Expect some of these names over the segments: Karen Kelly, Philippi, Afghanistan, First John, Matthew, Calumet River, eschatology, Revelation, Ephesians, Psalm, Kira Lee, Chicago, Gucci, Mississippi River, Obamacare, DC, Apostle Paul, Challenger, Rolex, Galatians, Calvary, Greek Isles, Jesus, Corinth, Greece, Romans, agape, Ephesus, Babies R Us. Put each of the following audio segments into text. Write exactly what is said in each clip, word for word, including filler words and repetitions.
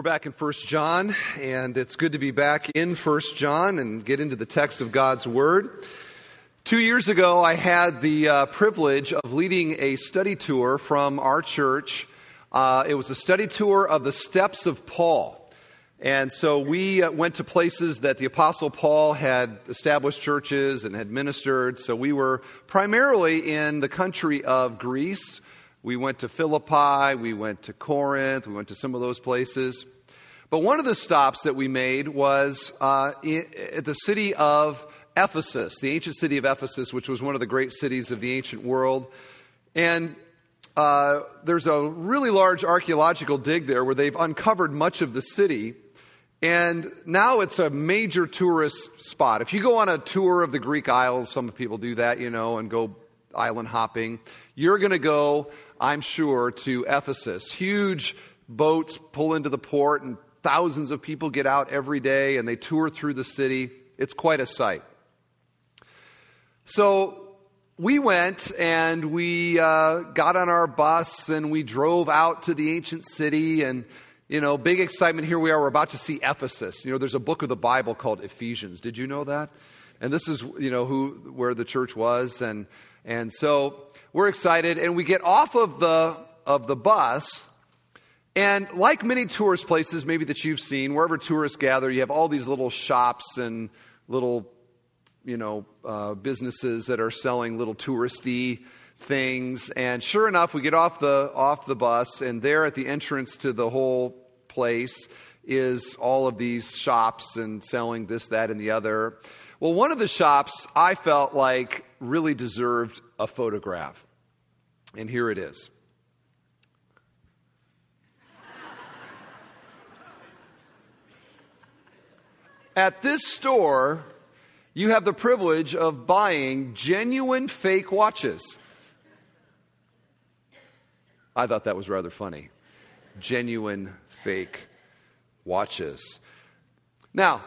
We're back in First John, and it's good to be back in First John and get into the text of God's Word. Two years ago, I had the uh, privilege of leading a study tour from our church. Uh, it was a study tour of the steps of Paul. And so we uh, went to places that the Apostle Paul had established churches and had ministered. So we were primarily in the country of Greece. We went to Philippi, we went to Corinth, we went to some of those places. But one of the stops that we made was uh, in, at the city of Ephesus, the ancient city of Ephesus, which was one of the great cities of the ancient world. And uh, there's a really large archaeological dig there where they've uncovered much of the city. And now it's a major tourist spot. If you go on a tour of the Greek Isles, some people do that, you know, and go island hopping, you're going to go, I'm sure, to Ephesus. Huge boats pull into the port and thousands of people get out every day and they tour through the city. It's quite a sight. So we went and we uh, got on our bus and we drove out to the ancient city and, you know, big excitement. Here we are. We're about to see Ephesus. You know, there's a book of the Bible called Ephesians. Did you know that? And this is, you know, who where the church was. And And so we're excited, and we get off of the of the bus, and like many tourist places maybe that you've seen, wherever tourists gather, you have all these little shops and little, you know, uh, businesses that are selling little touristy things. And sure enough, we get off the off the bus, and there at the entrance to the whole place is all of these shops and selling this, that, and the other. Well, one of the shops I felt like really deserved a photograph. And here it is. At this store, you have the privilege of buying genuine fake watches. I thought that was rather funny. Genuine fake watches. Now,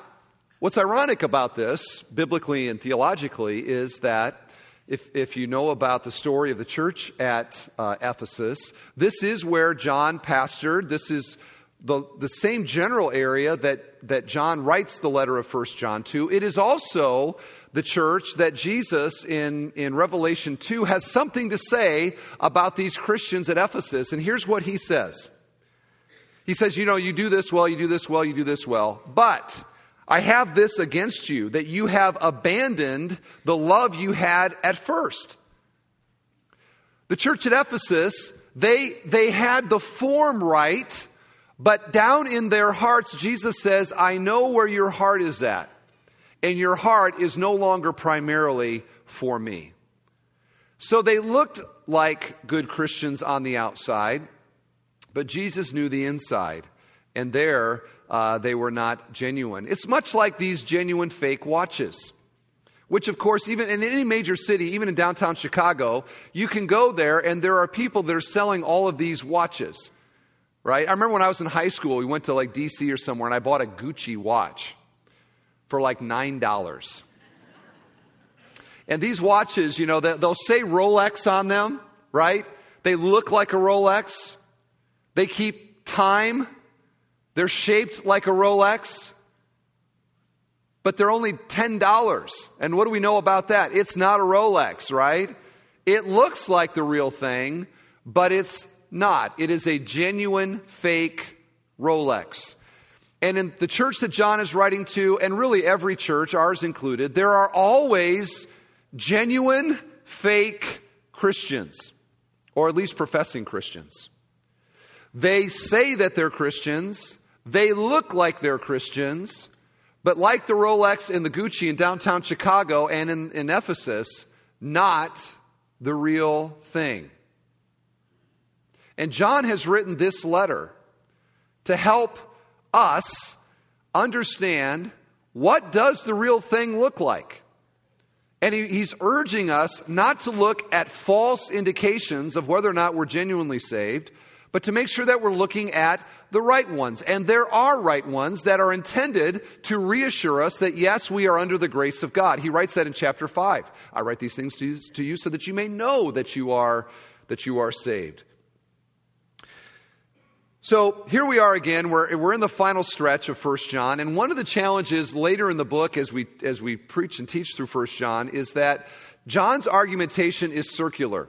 what's ironic about this, biblically and theologically, is that if, if you know about the story of the church at uh, Ephesus, this is where John pastored. This is the, the same general area that, that John writes the letter of First John to. It is also the church that Jesus in, in Revelation two has something to say about these Christians at Ephesus. And here's what he says. He says, you know, you do this well, you do this well, you do this well, but I have this against you, that you have abandoned the love you had at first. The church at Ephesus, they, they had the form right, but down in their hearts, Jesus says, I know where your heart is at, and your heart is no longer primarily for me. So they looked like good Christians on the outside, but Jesus knew the inside, and there Uh, they were not genuine. It's much like these genuine fake watches, which of course, even in any major city, even in downtown Chicago, you can go there and there are people that are selling all of these watches, right? I remember when I was in high school, we went to like D C or somewhere and I bought a Gucci watch for like nine dollars. And these watches, you know, they'll say Rolex on them, right? They look like a Rolex. They keep time. They're shaped like a Rolex, but they're only ten dollars. And what do we know about that? It's not a Rolex, right? It looks like the real thing, but it's not. It is a genuine fake Rolex. And in the church that John is writing to, and really every church, ours included, there are always genuine fake Christians, or at least professing Christians. They say that they're Christians. They look like they're Christians, but like the Rolex and the Gucci in downtown Chicago and in, in Ephesus, not the real thing. And John has written this letter to help us understand what does the real thing look like. And he, he's urging us not to look at false indications of whether or not we're genuinely saved, but to make sure that we're looking at the right ones. And there are right ones that are intended to reassure us that, yes, we are under the grace of God. He writes that in chapter five. I write these things to you, to you so that you may know that you are, that you are saved. So here we are again. We're, we're in the final stretch of First John. And one of the challenges later in the book as we, as we preach and teach through First John is that John's argumentation is circular.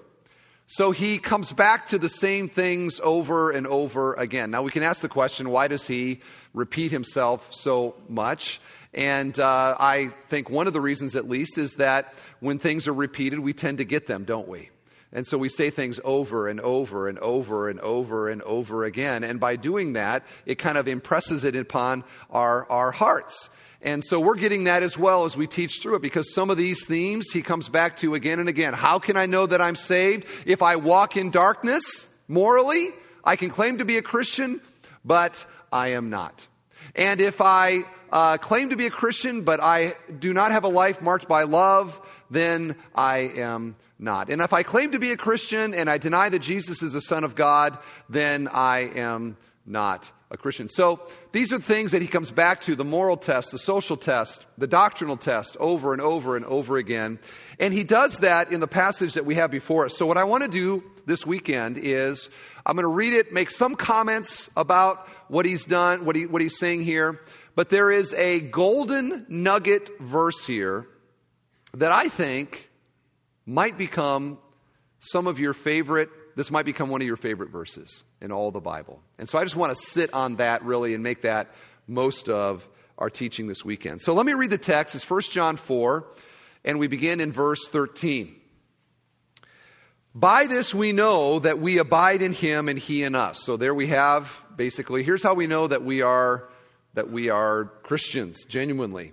So he comes back to the same things over and over again. Now we can ask the question, why does he repeat himself so much? And uh, I think one of the reasons at least is that when things are repeated, we tend to get them, don't we? And so we say things over and over and over and over and over again. And by doing that, it kind of impresses it upon our, our hearts. And so we're getting that as well as we teach through it, because some of these themes he comes back to again and again. How can I know that I'm saved? If I walk in darkness, morally, I can claim to be a Christian, but I am not. And if I uh, claim to be a Christian, but I do not have a life marked by love, then I am not. And if I claim to be a Christian and I deny that Jesus is the Son of God, then I am not a Christian. So these are things that he comes back to, the moral test, the social test, the doctrinal test, over and over and over again. And he does that in the passage that we have before us. So what I want to do this weekend is I'm going to read it, make some comments about what he's done, what he, what he's saying here. But there is a golden nugget verse here that I think might become some of your favorite, this might become one of your favorite verses in all the Bible. And so I just want to sit on that really and make that most of our teaching this weekend. So let me read the text. It's First John four, and we begin in verse thirteen. By this we know that we abide in him and he in us. So there we have, basically, here's how we know that we are, that we are Christians, genuinely.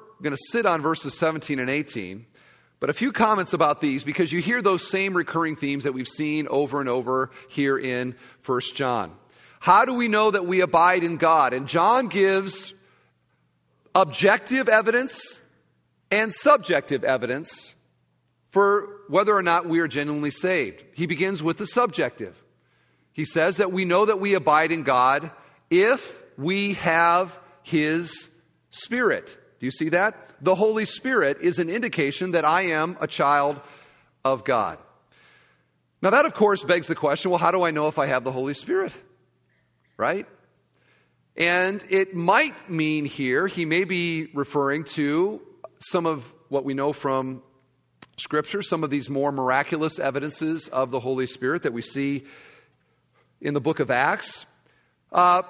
going to sit on verses seventeen and eighteen, but a few comments about these, because you hear those same recurring themes that we've seen over and over here in First John. How do we know that we abide in God? And John gives objective evidence and subjective evidence for whether or not we are genuinely saved. He begins with the subjective. He says that we know that we abide in God if we have his Spirit. Do you see that? The Holy Spirit is an indication that I am a child of God. Now that, of course, begs the question, well, how do I know if I have the Holy Spirit? Right? And it might mean here, he may be referring to some of what we know from Scripture, some of these more miraculous evidences of the Holy Spirit that we see in the book of Acts. Uh,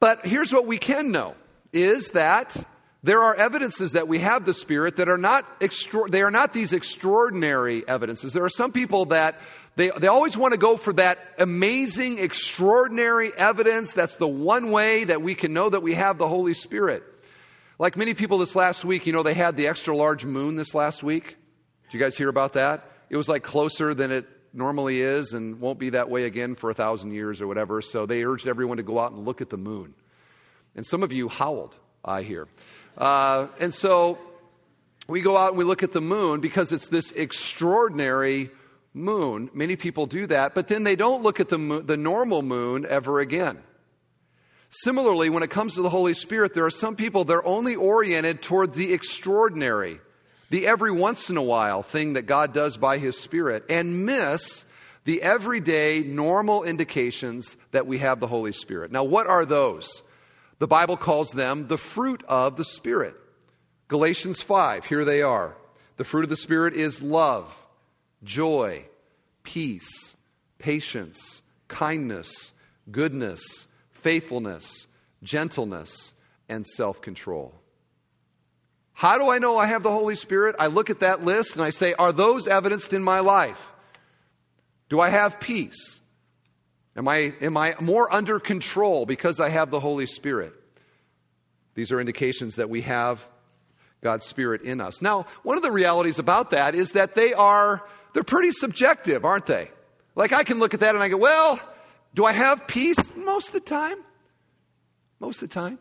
but here's what we can know, is that there are evidences that we have the Spirit that are not extra, they are not these extraordinary evidences. There are some people that they, they always want to go for that amazing, extraordinary evidence. That's the one way that we can know that we have the Holy Spirit. Like many people this last week, you know, they had the extra large moon this last week. Did you guys hear about that? It was like closer than it normally is and won't be that way again for a thousand years or whatever. So they urged everyone to go out and look at the moon. And some of you howled, I hear. Uh, and so we go out and we look at the moon because it's this extraordinary moon. Many people do that, but then they don't look at the moon, the normal moon ever again. Similarly, when it comes to the Holy Spirit, there are some people that are only oriented toward the extraordinary, the every once in a while thing that God does by his Spirit, and miss the everyday normal indications that we have the Holy Spirit. Now, what are those? The Bible calls them the fruit of the Spirit. Galatians five, here they are. The fruit of the Spirit is love, joy, peace, patience, kindness, goodness, faithfulness, gentleness, and self-control. How do I know I have the Holy Spirit? I look at that list and I say, are those evidenced in my life? Do I have peace? Am I, am I more under control because I have the Holy Spirit? These are indications that we have God's Spirit in us. Now, one of the realities about that is that they are, they're pretty subjective, aren't they? Like I can look at that and I go, well, Do I have peace? Most of the time. Most of the time.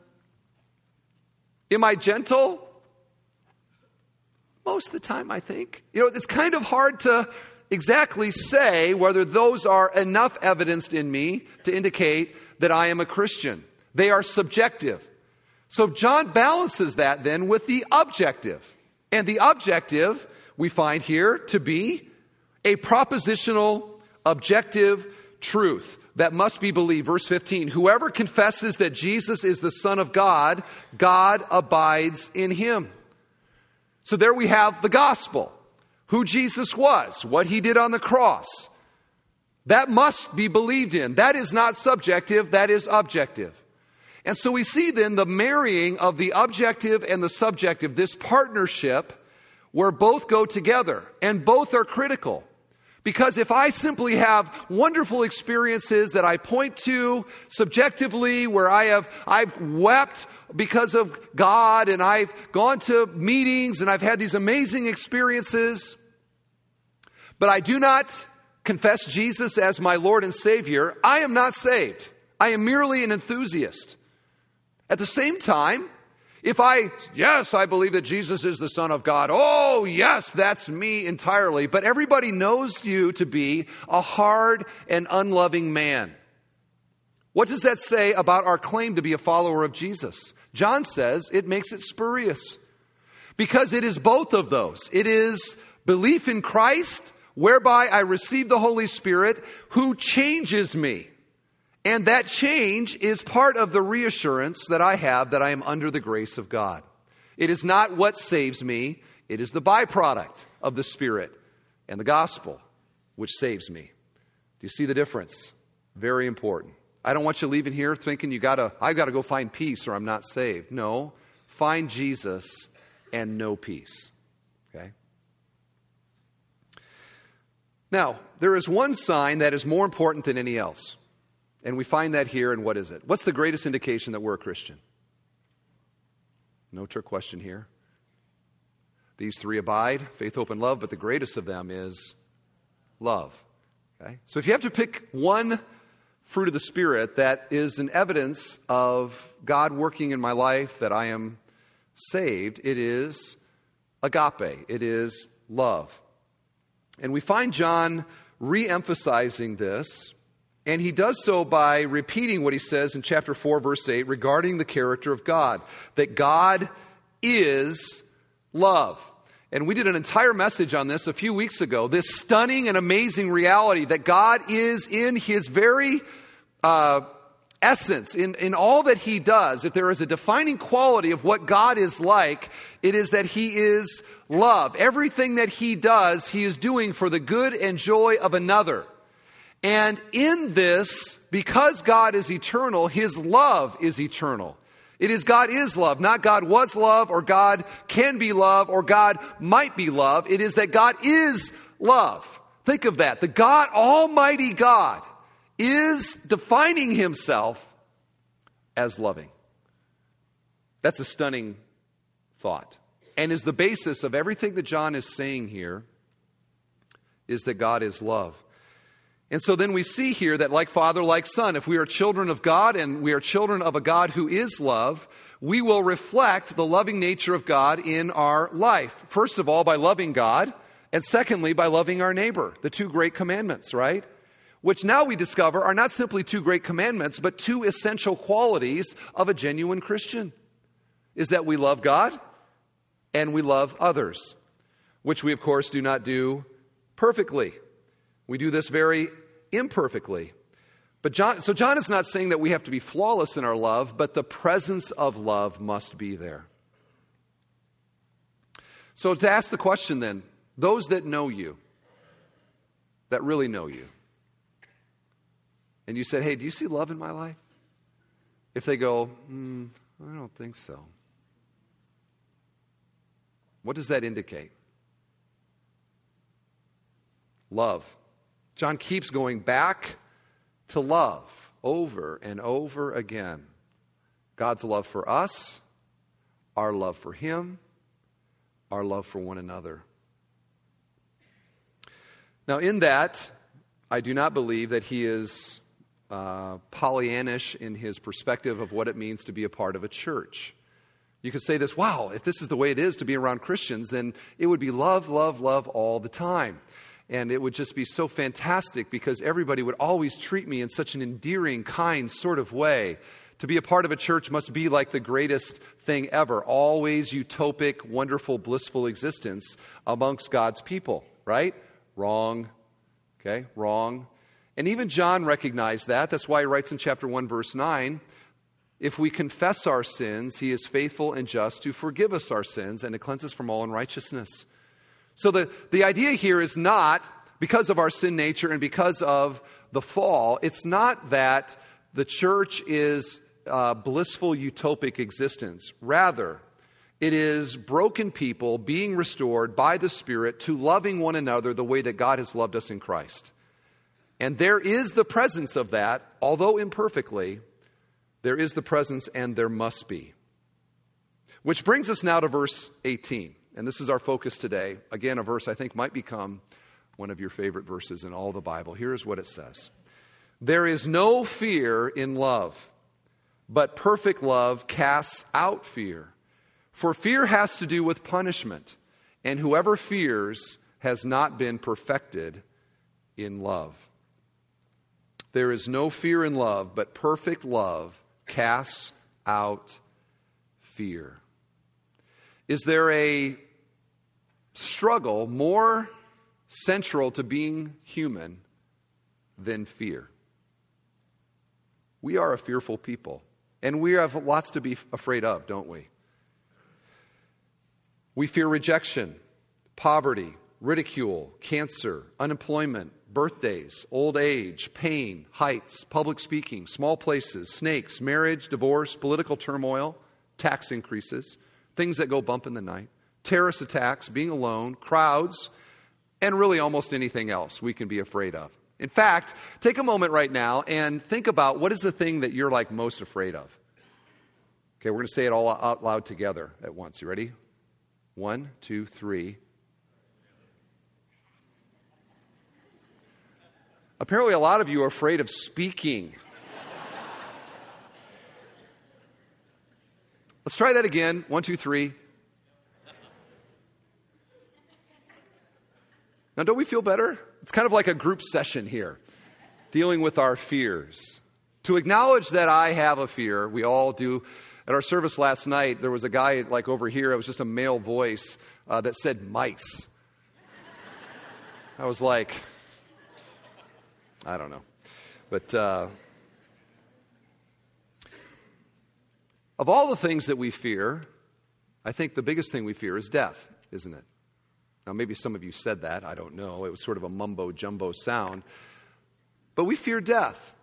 Am I gentle? Most of the time, I think. You know, it's kind of hard to exactly say whether those are enough evidenced in me to indicate that I am a Christian. They are subjective. So John balances that then with the objective. And the objective we find here to be a propositional, objective truth that must be believed. Verse fifteen, whoever confesses that Jesus is the Son of God, God abides in him. So there we have the gospel, who Jesus was, what he did on the cross. That must be believed in. That is not subjective, that is objective. And so we see then the marrying of the objective and the subjective, this partnership where both go together and both are critical. Because if I simply have wonderful experiences that I point to subjectively, where I have, I've wept because of God and I've gone to meetings and I've had these amazing experiences, but I do not confess Jesus as my Lord and Savior, I am not saved. I am merely an enthusiast. At the same time, if I, yes, I believe that Jesus is the Son of God. Oh, yes, that's me entirely. But everybody knows you to be a hard and unloving man. What does that say about our claim to be a follower of Jesus? John says it makes it spurious because it is both of those. It is belief in Christ, whereby I receive the Holy Spirit who changes me. And that change is part of the reassurance that I have that I am under the grace of God. It is not what saves me. It is the byproduct of the Spirit and the gospel which saves me. Do you see the difference? Very important. I don't want you leaving here thinking you gotta, I've got to go find peace or I'm not saved. No, find Jesus and know peace. Okay? Now, there is one sign that is more important than any else. And we find that here, and what is it? What's the greatest indication that we're a Christian? No trick question here. These three abide, faith, hope, and love, but the greatest of them is love. Okay? So if you have to pick one fruit of the Spirit that is an evidence of God working in my life that I am saved, it is agape. It is love. And we find John re-emphasizing this. And he does so by repeating what he says in chapter four, verse eight, regarding the character of God, that God is love. And we did an entire message on this a few weeks ago, this stunning and amazing reality that God is in his very uh, essence, in, in all that he does. If there is a defining quality of what God is like, it is that he is love. Everything that he does, he is doing for the good and joy of another. And in this, because God is eternal, his love is eternal. It is God is love, not God was love, or God can be love, or God might be love. It is that God is love. Think of that. The God, Almighty God, is defining himself as loving. That's a stunning thought, and is the basis of everything that John is saying here, is that God is love. And so then we see here that like Father, like Son, if we are children of God and we are children of a God who is love, we will reflect the loving nature of God in our life. First of all, by loving God, and secondly, by loving our neighbor, the two great commandments, right? Which now we discover are not simply two great commandments, but two essential qualities of a genuine Christian, is that we love God and we love others, which we, of course, do not do perfectly. We do this very imperfectly. But John, so John is not saying that we have to be flawless in our love, but the presence of love must be there. So to ask the question then, those that know you, that really know you, and you said, hey, do you see love in my life? If they go, mm, I don't think so. What does that indicate? Love. John keeps going back to love over and over again. God's love for us, our love for him, our love for one another. Now in that, I do not believe that he is uh, Pollyannish in his perspective of what it means to be a part of a church. You could say this, wow, if this is the way it is to be around Christians, then it would be love, love, love all the time. And it would just be so fantastic because everybody would always treat me in such an endearing, kind sort of way. To be a part of a church must be like the greatest thing ever. Always utopic, wonderful, blissful existence amongst God's people, right? Wrong. Okay, wrong. And even John recognized that. That's why he writes in chapter one, verse nine, if we confess our sins, he is faithful and just to forgive us our sins and to cleanse us from all unrighteousness. So the, the idea here is not, because of our sin nature and because of the fall, it's not that the church is a blissful, utopic existence. Rather, it is broken people being restored by the Spirit to loving one another the way that God has loved us in Christ. And there is the presence of that, although imperfectly, there is the presence and there must be. Which brings us now to verse eighteen. And this is our focus today. Again, a verse I think might become one of your favorite verses in all the Bible. Here is what it says. There is no fear in love, but perfect love casts out fear. For fear has to do with punishment, and whoever fears has not been perfected in love. There is no fear in love, but perfect love casts out fear. Is there a struggle more central to being human than fear? We are a fearful people, and we have lots to be afraid of, don't we? We fear rejection, poverty, ridicule, cancer, unemployment, birthdays, old age, pain, heights, public speaking, small places, snakes, marriage, divorce, political turmoil, tax increases, things that go bump in the night, terrorist attacks, being alone, crowds, and really almost anything else we can be afraid of. In fact, take a moment right now and think about what is the thing that you're like most afraid of. Okay, we're going to say it all out loud together at once. You ready? One, two, three. Apparently a lot of you are afraid of speaking. Let's try that again. One, two, three. Now, don't we feel better? It's kind of like a group session here, dealing with our fears. To acknowledge that I have a fear, we all do. At our service last night, there was a guy like over here, it was just a male voice uh, that said mice. I was like, I don't know. But... Uh, Of all the things that we fear, I think the biggest thing we fear is death, isn't it? Now, maybe some of you said that. I don't know. It was sort of a mumbo-jumbo sound. But we fear death.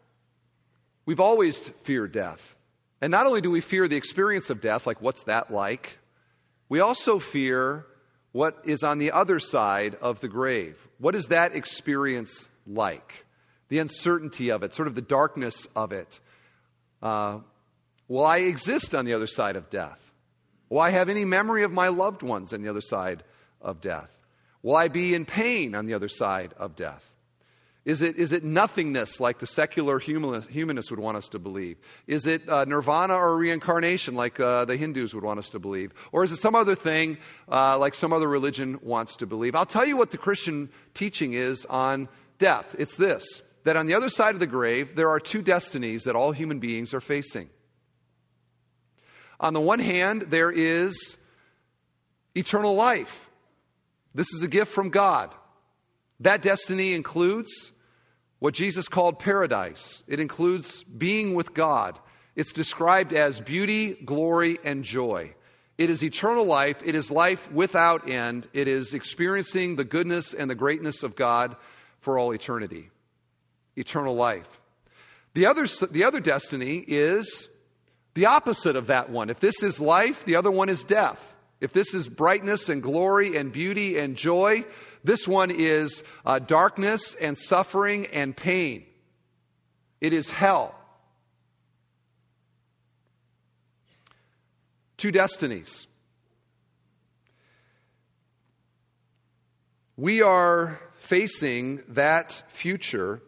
We've always feared death. And not only do we fear the experience of death, like what's that like, we also fear what is on the other side of the grave. What is that experience like? The uncertainty of it, sort of the darkness of it. Uh Will I exist on the other side of death? Will I have any memory of my loved ones on the other side of death? Will I be in pain on the other side of death? Is it, is it nothingness like the secular humanists would want us to believe? Is it uh, nirvana or reincarnation like uh, the Hindus would want us to believe? Or is it some other thing uh, like some other religion wants to believe? I'll tell you what the Christian teaching is on death. It's this, that on the other side of the grave, there are two destinies that all human beings are facing. On the one hand, there is eternal life. This is a gift from God. That destiny includes what Jesus called paradise. It includes being with God. It's described as beauty, glory, and joy. It is eternal life. It is life without end. It is experiencing the goodness and the greatness of God for all eternity. Eternal life. The other, the other destiny is the opposite of that one. If this is life, the other one is death. If this is brightness and glory and beauty and joy, this one is uh, darkness and suffering and pain. It is hell. Two destinies. We are facing that future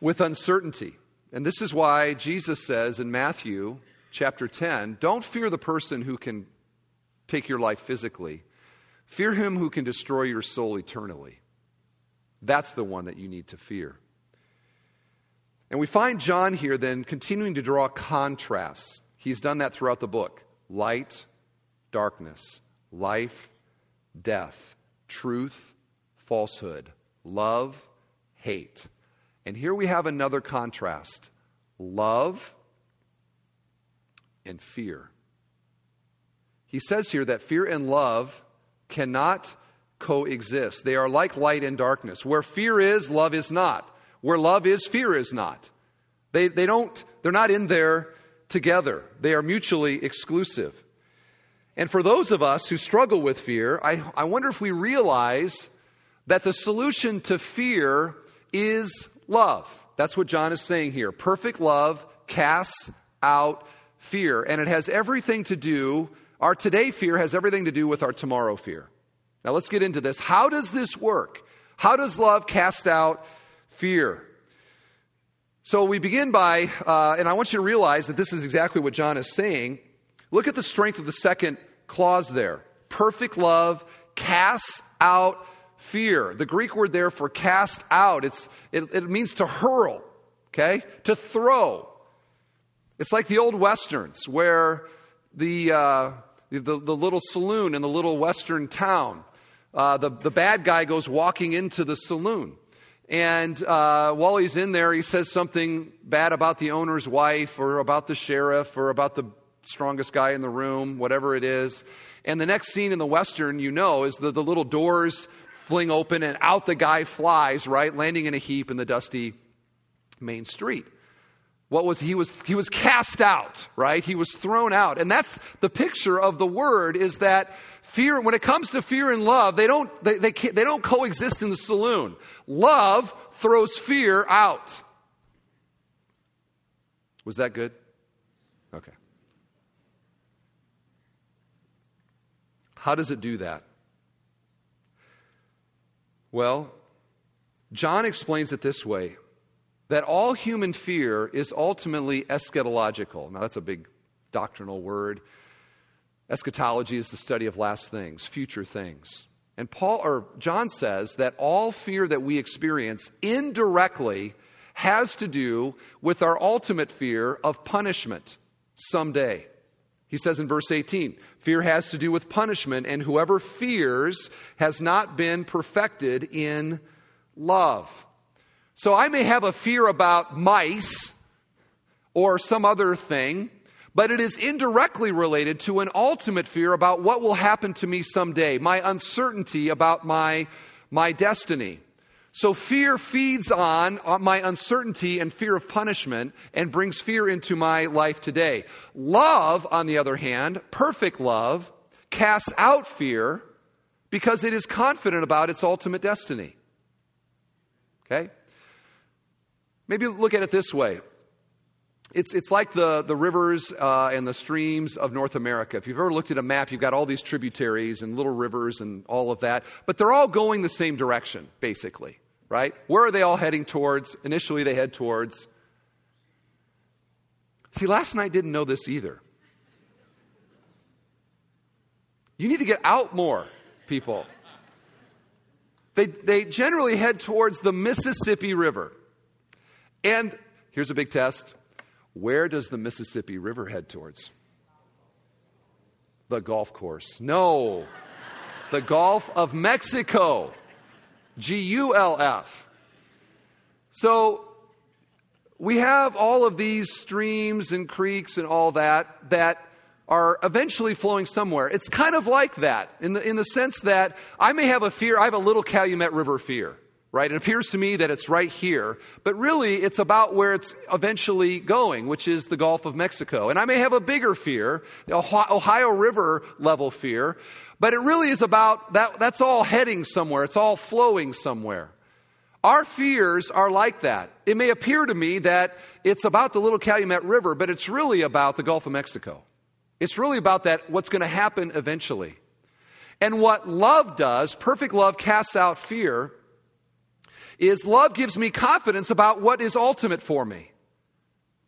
with uncertainty. And this is why Jesus says in Matthew chapter ten, don't fear the person who can take your life physically. Fear him who can destroy your soul eternally. That's the one that you need to fear. And we find John here then continuing to draw contrasts. He's done that throughout the book. Light, darkness, life, death, truth, falsehood, love, hate. And here we have another contrast. Love and fear. He says here that fear and love cannot coexist. They are like light and darkness. Where fear is, love is not. Where love is, fear is not. They, they don't, they're not in there together. They are mutually exclusive. And for those of us who struggle with fear, I, I wonder if we realize that the solution to fear is love. That's what John is saying here. Perfect love casts out fear. And it has everything to do, our today fear has everything to do with our tomorrow fear. Now let's get into this. How does this work? How does love cast out fear? So we begin by, uh, and I want you to realize that this is exactly what John is saying. Look at the strength of the second clause there. Perfect love casts out fear. The Greek word there for cast out, it's, it, it means to hurl, okay? To throw. It's like the old Westerns where the, uh, the, the little saloon in the little Western town, uh, the, the bad guy goes walking into the saloon. And uh, while he's in there, he says something bad about the owner's wife or about the sheriff or about the strongest guy in the room, whatever it is. And the next scene in the Western, you know, is the, the little doors fling open and out the guy flies, right, landing in a heap in the dusty main street. What was he was he was cast out, right? He was thrown out. And that's the picture of the word, is that fear, when it comes to fear and love, they don't they they, can't, they don't coexist in the saloon. Love throws fear out. Was that good? Okay. How does it do that? Well, John explains it this way. That all human fear is ultimately eschatological. Now, that's a big doctrinal word. Eschatology is the study of last things, future things. And Paul or John says that all fear that we experience indirectly has to do with our ultimate fear of punishment someday. He says in verse eighteen, fear has to do with punishment, and whoever fears has not been perfected in love. So I may have a fear about mice or some other thing, but it is indirectly related to an ultimate fear about what will happen to me someday, my uncertainty about my, my destiny. So fear feeds on my uncertainty and fear of punishment and brings fear into my life today. Love, on the other hand, perfect love, casts out fear because it is confident about its ultimate destiny. Okay? Maybe look at it this way. It's it's like the, the rivers uh, and the streams of North America. If you've ever looked at a map, you've got all these tributaries and little rivers and all of that. But they're all going the same direction, basically, right? Where are they all heading towards? Initially, they head towards. See, last night didn't know this either. You need to get out more, people. They they generally head towards the Mississippi River. And here's a big test. Where does the Mississippi River head towards? The golf course. No. The Gulf of Mexico. G U L F. So we have all of these streams and creeks and all that that are eventually flowing somewhere. It's kind of like that in the, in the sense that I may have a fear. I have a little Calumet River fear. Right? It appears to me that it's right here, but really it's about where it's eventually going, which is the Gulf of Mexico. And I may have a bigger fear, the Ohio River level fear, but it really is about that. That's all heading somewhere. It's all flowing somewhere. Our fears are like that. It may appear to me that it's about the little Calumet River, but it's really about the Gulf of Mexico. It's really about that, what's going to happen eventually. And what love does, perfect love casts out fear, is love gives me confidence about what is ultimate for me.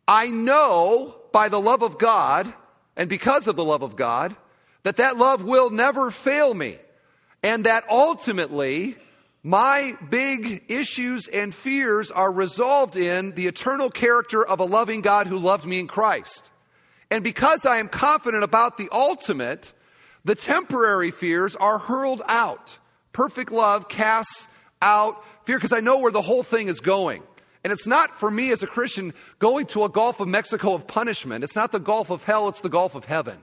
I know by the love of God and because of the love of God that that love will never fail me, and that ultimately my big issues and fears are resolved in the eternal character of a loving God who loved me in Christ. And because I am confident about the ultimate, the temporary fears are hurled out. Perfect love casts out fear, because I know where the whole thing is going. And it's not, for me as a Christian, going to a Gulf of Mexico of punishment. It's not the Gulf of hell, it's the Gulf of heaven.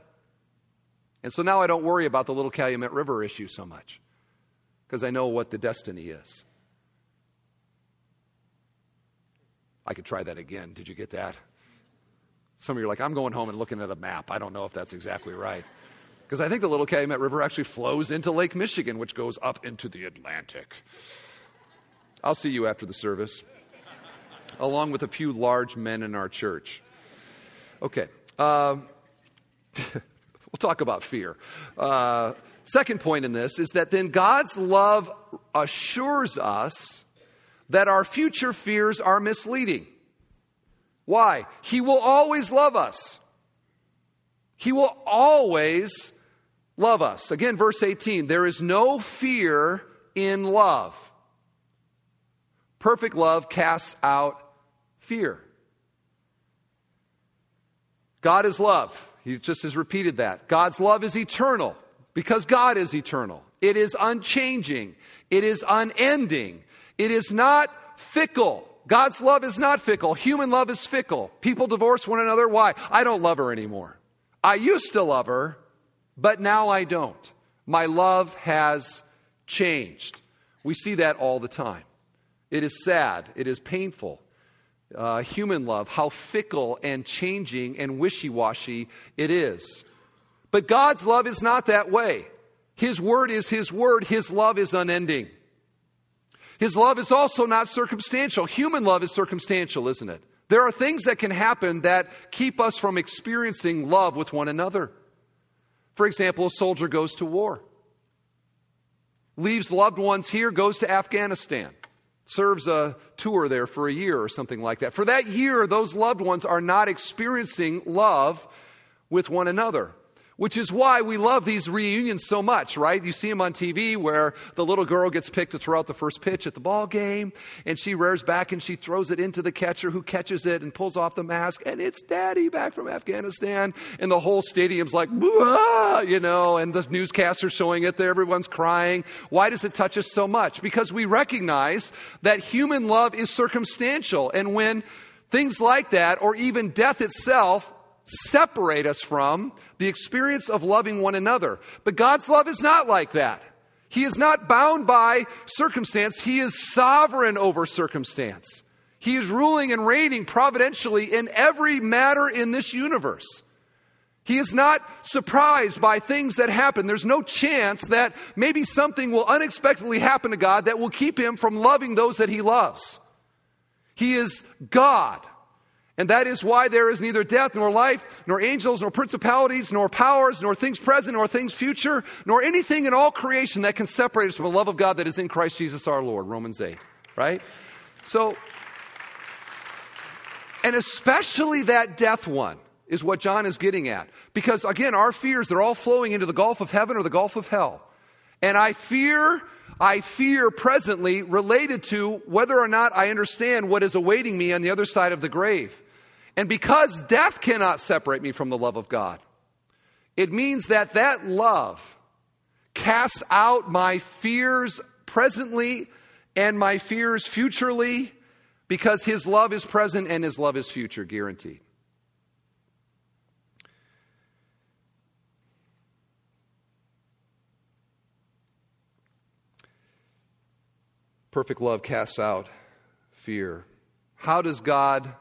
And so now I don't worry about the Little Calumet River issue so much, because I know what the destiny is. I could try that again. Did you get that? Some of you are like, I'm going home and looking at a map. I don't know if that's exactly right. Because I think the Little Calumet River actually flows into Lake Michigan, which goes up into the Atlantic. I'll see you after the service, along with a few large men in our church. Okay. Um, we'll talk about fear. Uh, second point in this is that then God's love assures us that our future fears are misleading. Why? He will always love us. He will always love us. Again, verse eighteen, there is no fear in love. Perfect love casts out fear. God is love. He just has repeated that. God's love is eternal because God is eternal. It is unchanging. It is unending. It is not fickle. God's love is not fickle. Human love is fickle. People divorce one another. Why? I don't love her anymore. I used to love her, but now I don't. My love has changed. We see that all the time. It is sad. It is painful. Uh, human love, how fickle and changing and wishy-washy it is. But God's love is not that way. His word is His word. His love is unending. His love is also not circumstantial. Human love is circumstantial, isn't it? There are things that can happen that keep us from experiencing love with one another. For example, a soldier goes to war, leaves loved ones here, goes to Afghanistan, serves a tour there for a year or something like that. For that year, those loved ones are not experiencing love with one another, which is why we love these reunions so much, right? You see them on T V where the little girl gets picked to throw out the first pitch at the ball game, and she rears back and she throws it into the catcher, who catches it and pulls off the mask, and it's Daddy back from Afghanistan, and the whole stadium's like, you know, and the newscaster's showing it there, everyone's crying. Why does it touch us so much? Because we recognize that human love is circumstantial, and when things like that, or even death itself, separate us from the experience of loving one another. But God's love is not like that. He is not bound by circumstance. He is sovereign over circumstance. He is ruling and reigning providentially in every matter in this universe. He is not surprised by things that happen. There's no chance that maybe something will unexpectedly happen to God that will keep Him from loving those that He loves. He is God. And that is why there is neither death, nor life, nor angels, nor principalities, nor powers, nor things present, nor things future, nor anything in all creation that can separate us from the love of God that is in Christ Jesus our Lord, Romans eight, right? So, and especially that death one is what John is getting at. Because again, our fears, they're all flowing into the Gulf of heaven or the Gulf of hell. And I fear... I fear presently related to whether or not I understand what is awaiting me on the other side of the grave. And because death cannot separate me from the love of God, it means that that love casts out my fears presently and my fears futurely, because His love is present and His love is future, guaranteed. Perfect love casts out fear. How does God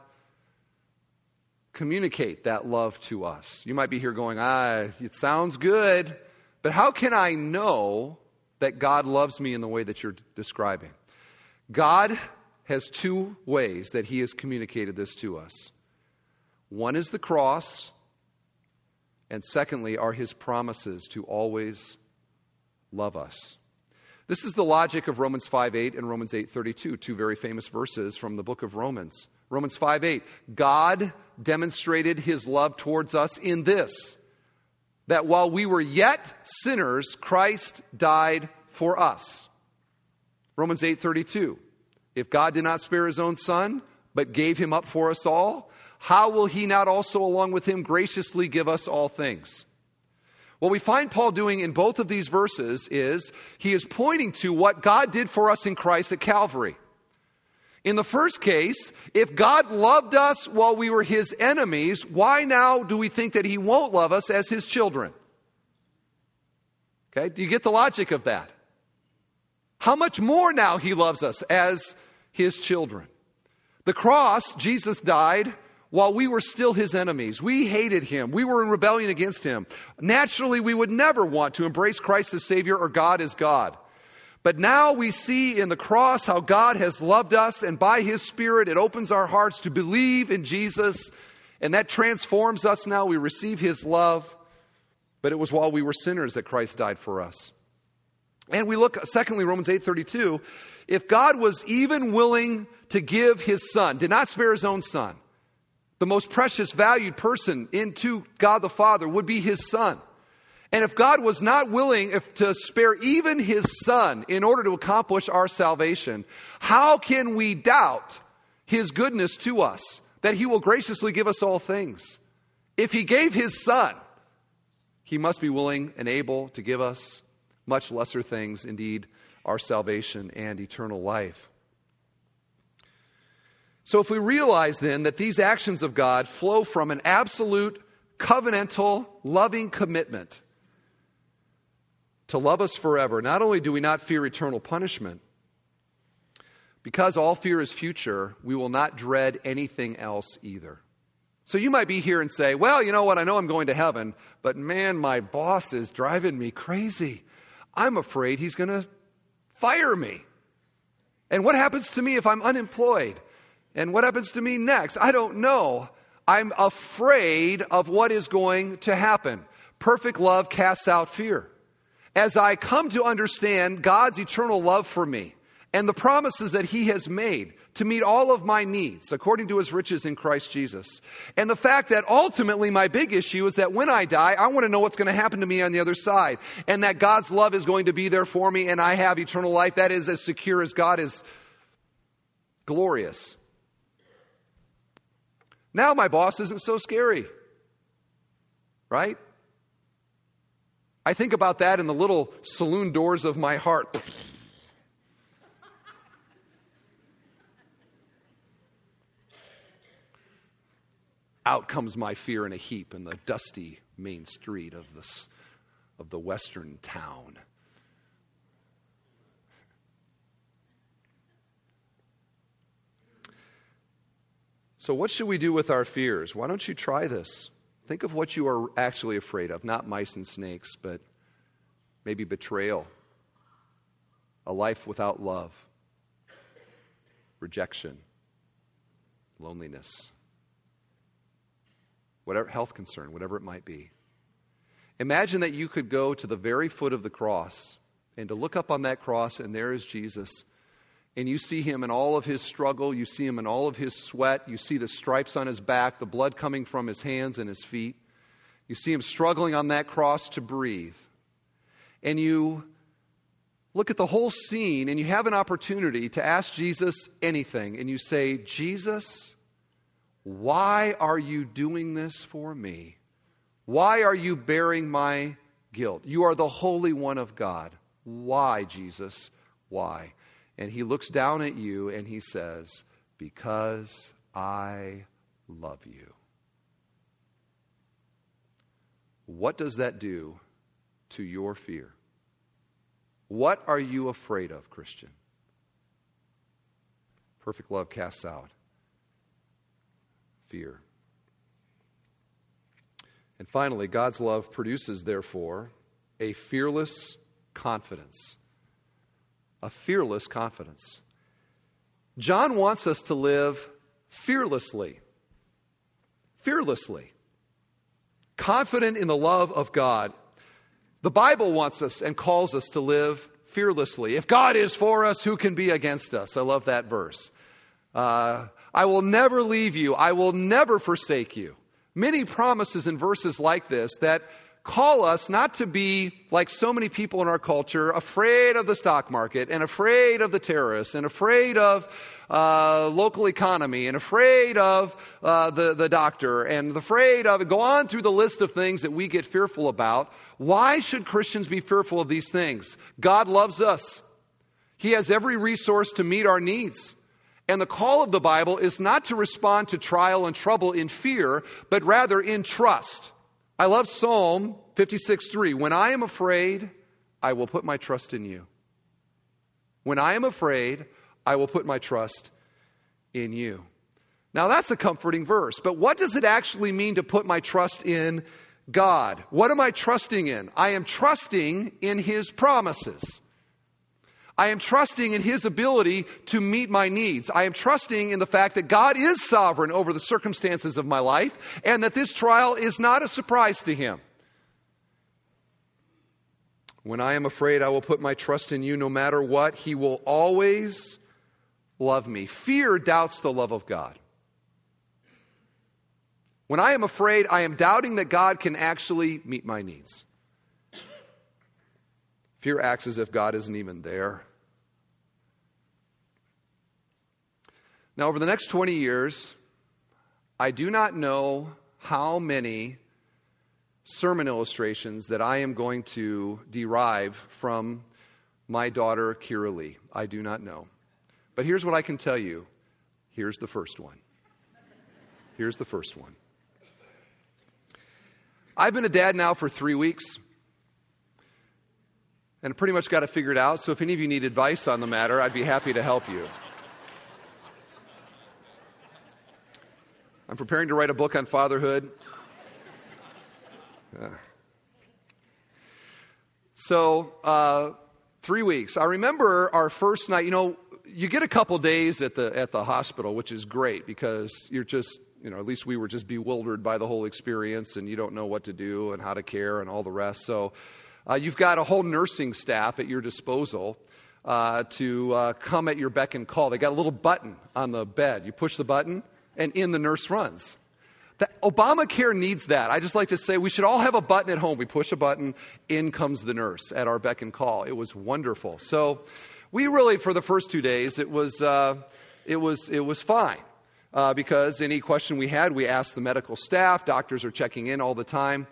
communicate that love to us? You might be here going, ah, it sounds good, but how can I know that God loves me in the way that you're describing? God has two ways that He has communicated this to us. One is the cross, and secondly are His promises to always love us. This is the logic of Romans five eight and Romans eight thirty-two, two very famous verses from the book of Romans. Romans five eight, God demonstrated his love towards us in this, that while we were yet sinners, Christ died for us. Romans eight thirty-two, if God did not spare his own son, but gave him up for us all, how will he not also along with him graciously give us all things? What we find Paul doing in both of these verses is he is pointing to what God did for us in Christ at Calvary. In the first case, if God loved us while we were his enemies, why now do we think that he won't love us as his children? Okay, do you get the logic of that? How much more now he loves us as his children? The cross, Jesus died while we were still his enemies. We hated him. We were in rebellion against him. Naturally, we would never want to embrace Christ as Savior or God as God. But now we see in the cross how God has loved us, and by his Spirit, it opens our hearts to believe in Jesus, and that transforms us now. We receive his love, but it was while we were sinners that Christ died for us. And we look, secondly, Romans eight thirty-two, if God was even willing to give his son, did not spare his own son, the most precious, valued person into God the Father would be his son. And if God was not willing if, to spare even his son in order to accomplish our salvation, how can we doubt his goodness to us, that he will graciously give us all things? If he gave his son, he must be willing and able to give us much lesser things, indeed, our salvation and eternal life. So if we realize then that these actions of God flow from an absolute, covenantal, loving commitment to love us forever, not only do we not fear eternal punishment, because all fear is future, we will not dread anything else either. So you might be here and say, well, you know what, I know I'm going to heaven, but man, my boss is driving me crazy. I'm afraid he's going to fire me. And what happens to me if I'm unemployed? And what happens to me next? I don't know. I'm afraid of what is going to happen. Perfect love casts out fear. As I come to understand God's eternal love for me and the promises that he has made to meet all of my needs according to his riches in Christ Jesus, and the fact that ultimately my big issue is that when I die, I want to know what's going to happen to me on the other side, and that God's love is going to be there for me and I have eternal life. That is as secure as God is glorious. Now my boss isn't so scary, right? I think about that in the little saloon doors of my heart. Out comes my fear in a heap in the dusty main street of the, of the western town. So what should we do with our fears? Why don't you try this? Think of what you are actually afraid of, not mice and snakes, but maybe betrayal, a life without love, rejection, loneliness, whatever health concern, whatever it might be. Imagine that you could go to the very foot of the cross and to look up on that cross, and there is Jesus. And you see him in all of his struggle. You see him in all of his sweat. You see the stripes on his back, the blood coming from his hands and his feet. You see him struggling on that cross to breathe. And you look at the whole scene, and you have an opportunity to ask Jesus anything. And you say, Jesus, why are you doing this for me? Why are you bearing my guilt? You are the Holy One of God. Why, Jesus? Why? And he looks down at you and he says, because I love you. What does that do to your fear? What are you afraid of, Christian? Perfect love casts out fear. And finally, God's love produces, therefore, a fearless confidence. A fearless confidence. John wants us to live fearlessly. Fearlessly. Confident in the love of God. The Bible wants us and calls us to live fearlessly. If God is for us, who can be against us? I love that verse. Uh, I will never leave you. I will never forsake you. Many promises in verses like this that call us not to be, like so many people in our culture, afraid of the stock market and afraid of the terrorists and afraid of uh, local economy and afraid of uh, the, the doctor and afraid of, go on through the list of things that we get fearful about. Why should Christians be fearful of these things? God loves us. He has every resource to meet our needs. And the call of the Bible is not to respond to trial and trouble in fear, but rather in trust. I love Psalm fifty-six three. When I am afraid, I will put my trust in you. When I am afraid, I will put my trust in you. Now that's a comforting verse, but what does it actually mean to put my trust in God? What am I trusting in? I am trusting in His promises. I am trusting in His ability to meet my needs. I am trusting in the fact that God is sovereign over the circumstances of my life and that this trial is not a surprise to Him. When I am afraid, I will put my trust in you no matter what. He will always love me. Fear doubts the love of God. When I am afraid, I am doubting that God can actually meet my needs. Fear acts as if God isn't even there. Now, over the next twenty years, I do not know how many sermon illustrations that I am going to derive from my daughter, Kira Lee. I do not know. But here's what I can tell you. Here's the first one. Here's the first one. I've been a dad now for three weeks. And pretty much got it figured out, so if any of you need advice on the matter, I'd be happy to help you. I'm preparing to write a book on fatherhood. Yeah. So, uh, three weeks. I remember our first night, you know, you get a couple days at the at the hospital, which is great because you're just, you know, at least we were just bewildered by the whole experience and you don't know what to do and how to care and all the rest, so... Uh, you've got a whole nursing staff at your disposal uh, to uh, come at your beck and call. They got a little button on the bed. You push the button, and in the nurse runs. That, Obamacare needs that. I just like to say we should all have a button at home. We push a button, in comes the nurse at our beck and call. It was wonderful. So we really, for the first two days, it was uh, it was it was fine uh, because any question we had, we asked the medical staff. Doctors are checking in all the time.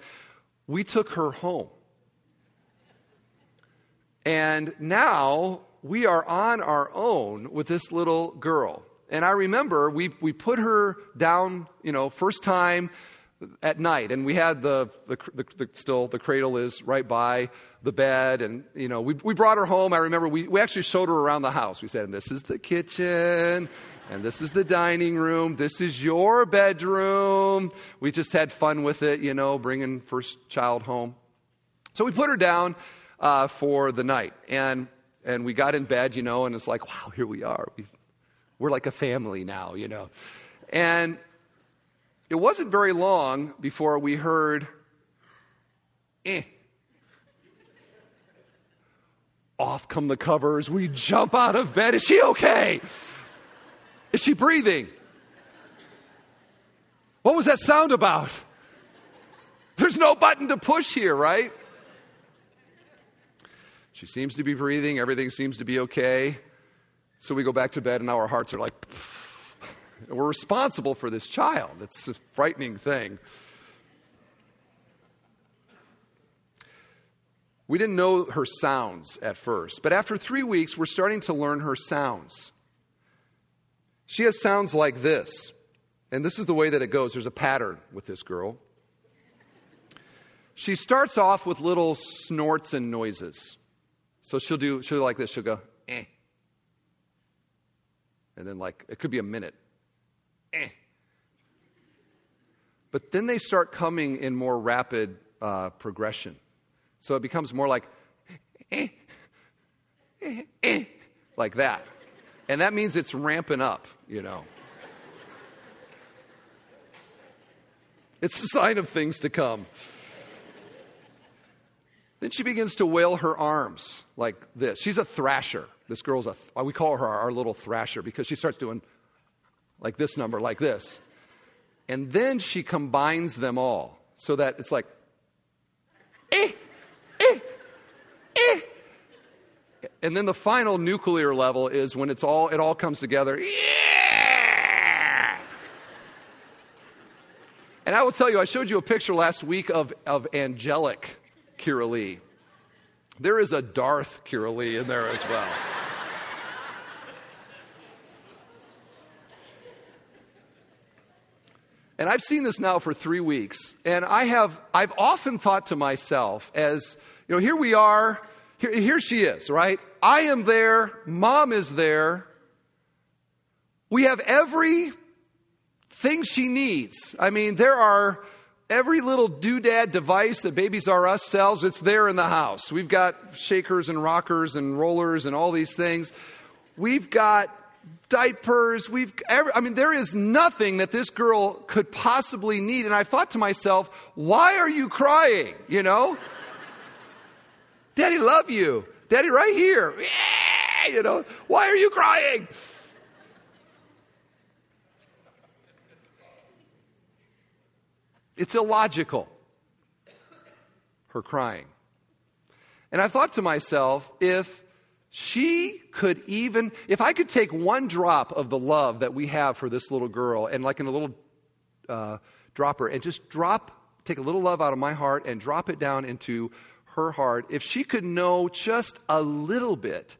We took her home. And now we are on our own with this little girl. And I remember we we put her down, you know, first time at night. And we had the, the, the, the still the cradle is right by the bed. And, you know, we we brought her home. I remember we, we actually showed her around the house. We said, and this is the kitchen. And this is the dining room. This is your bedroom. We just had fun with it, you know, bringing first child home. So we put her down. Uh, for the night. And and we got in bed, you know, and it's like, wow, here we are. We've, we're like a family now, you know. And it wasn't very long before we heard, eh. Off come the covers. We jump out of bed. Is she okay? Is she breathing? What was that sound about? There's no button to push here, right? She seems to be breathing. Everything seems to be okay. So we go back to bed, and now our hearts are like, pfft. We're responsible for this child. It's a frightening thing. We didn't know her sounds at first, but after three weeks, we're starting to learn her sounds. She has sounds like this, and this is the way that it goes. There's a pattern with this girl. She starts off with little snorts and noises. So she'll do, she'll do like this. She'll go, eh. And then like, it could be a minute. Eh. But then they start coming in more rapid uh, progression. So it becomes more like, eh, eh, eh, like that. And that means it's ramping up, you know. It's a sign of things to come. Then she begins to wail her arms like this. She's a thrasher. This girl's a, th- we call her our little thrasher because she starts doing like this number, like this. And then she combines them all so that it's like, eh, eh, eh. And then the final nuclear level is when it's all, it all comes together. Yeah! And I will tell you, I showed you a picture last week of, of angelic Kira Lee. There is a Darth Kira Lee in there as well. And I've seen this now for three weeks. And I have, I've often thought to myself as, you know, here we are, here, here she is, right? I am there. Mom is there. We have everything she needs. I mean, there are every little doodad device that Babies R Us sells, it's there in the house. We've got shakers and rockers and rollers and all these things. We've got diapers. We've, every, I mean, there is nothing that this girl could possibly need. And I've thought to myself, why are you crying? You know, Daddy, love you. Daddy, right here. Yeah, you know, why are you crying? It's illogical, her crying. And I thought to myself, if she could even, if I could take one drop of the love that we have for this little girl and like in a little uh, dropper and just drop, take a little love out of my heart and drop it down into her heart, if she could know just a little bit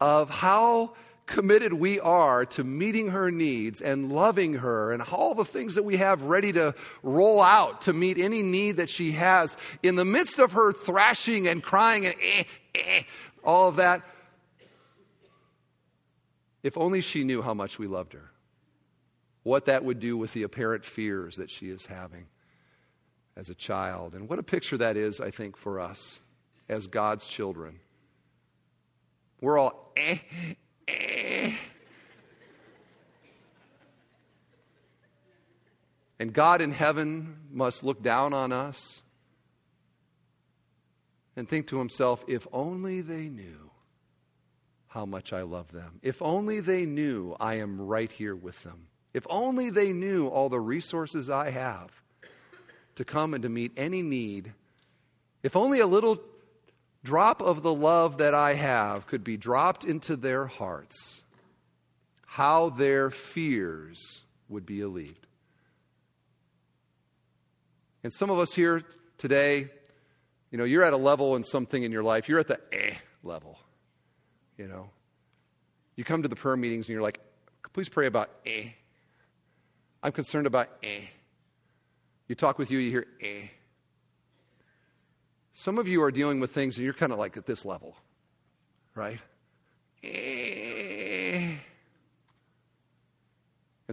of how committed we are to meeting her needs and loving her and all the things that we have ready to roll out to meet any need that she has in the midst of her thrashing and crying and eh, eh, all of that. If only she knew how much we loved her, what that would do with the apparent fears that she is having as a child. And what a picture that is, I think, for us as God's children. We're all eh, and God in heaven must look down on us and think to himself, if only they knew how much I love them. If only they knew I am right here with them. If only they knew all the resources I have to come and to meet any need. If only a little drop of the love that I have could be dropped into their hearts, how their fears would be alleviated. And some of us here today, you know, you're at a level in something in your life. You're at the eh level, you know. You come to the prayer meetings and you're like, please pray about eh. I'm concerned about eh. You talk with you, you hear eh. Some of you are dealing with things and you're kind of like at this level, right? And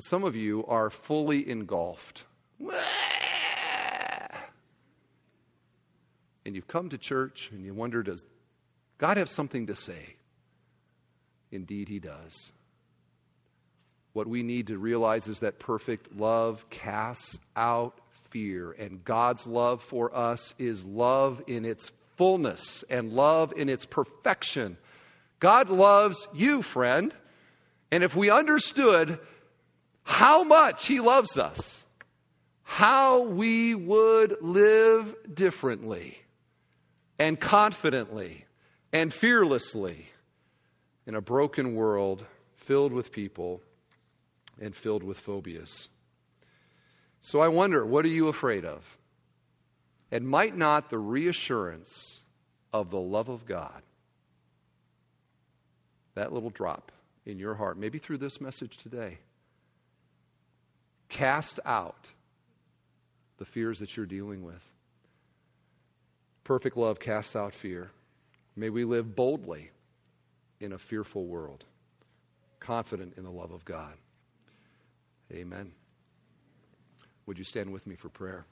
some of you are fully engulfed. And you've come to church and you wonder, does God have something to say? Indeed, he does. What we need to realize is that perfect love casts out fear, and God's love for us is love in its fullness and love in its perfection. God loves you, friend, and if we understood how much he loves us, how we would live differently and confidently and fearlessly in a broken world filled with people and filled with phobias. So I wonder, what are you afraid of? And might not the reassurance of the love of God, that little drop in your heart, maybe through this message today, cast out the fears that you're dealing with. Perfect love casts out fear. May we live boldly in a fearful world, confident in the love of God. Amen. Would you stand with me for prayer?